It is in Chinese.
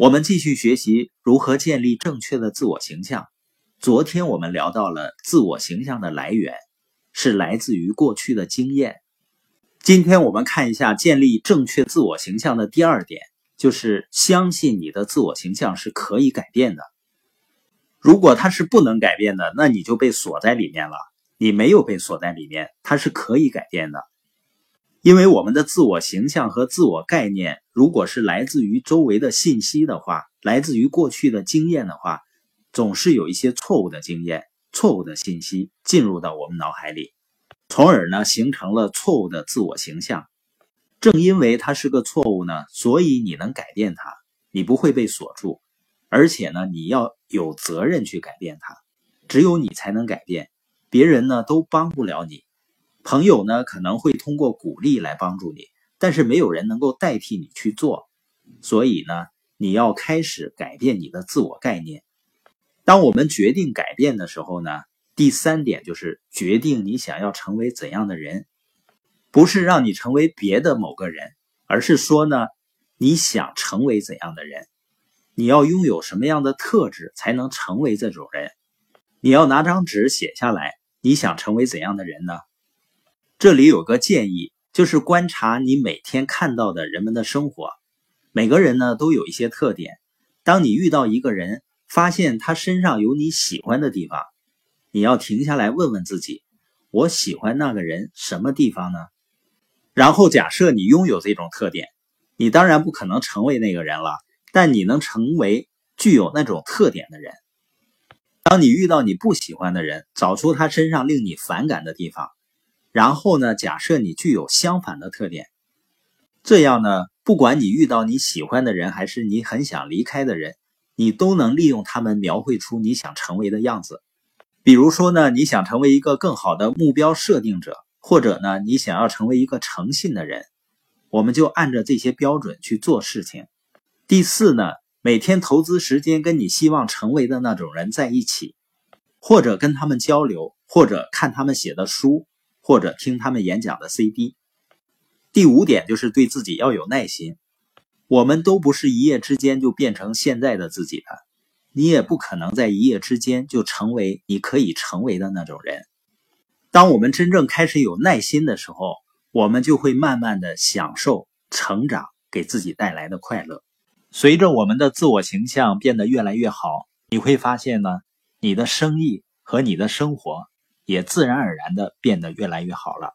我们继续学习如何建立正确的自我形象。昨天我们聊到了自我形象的来源，是来自于过去的经验。今天我们看一下建立正确自我形象的第二点，就是相信你的自我形象是可以改变的。如果它是不能改变的，那你就被锁在里面了。你没有被锁在里面，它是可以改变的。因为我们的自我形象和自我概念，如果是来自于周围的信息的话，来自于过去的经验的话，总是有一些错误的经验、错误的信息进入到我们脑海里，从而呢形成了错误的自我形象。正因为它是个错误呢，所以你能改变它，你不会被锁住，而且呢你要有责任去改变它，只有你才能改变，别人呢都帮不了你。朋友呢可能会通过鼓励来帮助你，但是没有人能够代替你去做。所以呢你要开始改变你的自我概念。当我们决定改变的时候呢，第三点就是决定你想要成为怎样的人。不是让你成为别的某个人，而是说呢你想成为怎样的人，你要拥有什么样的特质才能成为这种人。你要拿张纸写下来，你想成为怎样的人呢？这里有个建议，就是观察你每天看到的人们的生活。每个人呢都有一些特点，当你遇到一个人，发现他身上有你喜欢的地方，你要停下来问问自己，我喜欢那个人什么地方呢？然后假设你拥有这种特点，你当然不可能成为那个人了，但你能成为具有那种特点的人。当你遇到你不喜欢的人，找出他身上令你反感的地方，然后呢，假设你具有相反的特点，这样呢，不管你遇到你喜欢的人，还是你很想离开的人，你都能利用他们描绘出你想成为的样子。比如说呢，你想成为一个更好的目标设定者，或者呢，你想要成为一个诚信的人，我们就按照这些标准去做事情。第四呢，每天投资时间跟你希望成为的那种人在一起，或者跟他们交流，或者看他们写的书，或者听他们演讲的 CD。 第五点就是对自己要有耐心，我们都不是一夜之间就变成现在的自己的，你也不可能在一夜之间就成为你可以成为的那种人。当我们真正开始有耐心的时候，我们就会慢慢的享受成长给自己带来的快乐。随着我们的自我形象变得越来越好，你会发现呢，你的生意和你的生活也自然而然的变得越来越好了。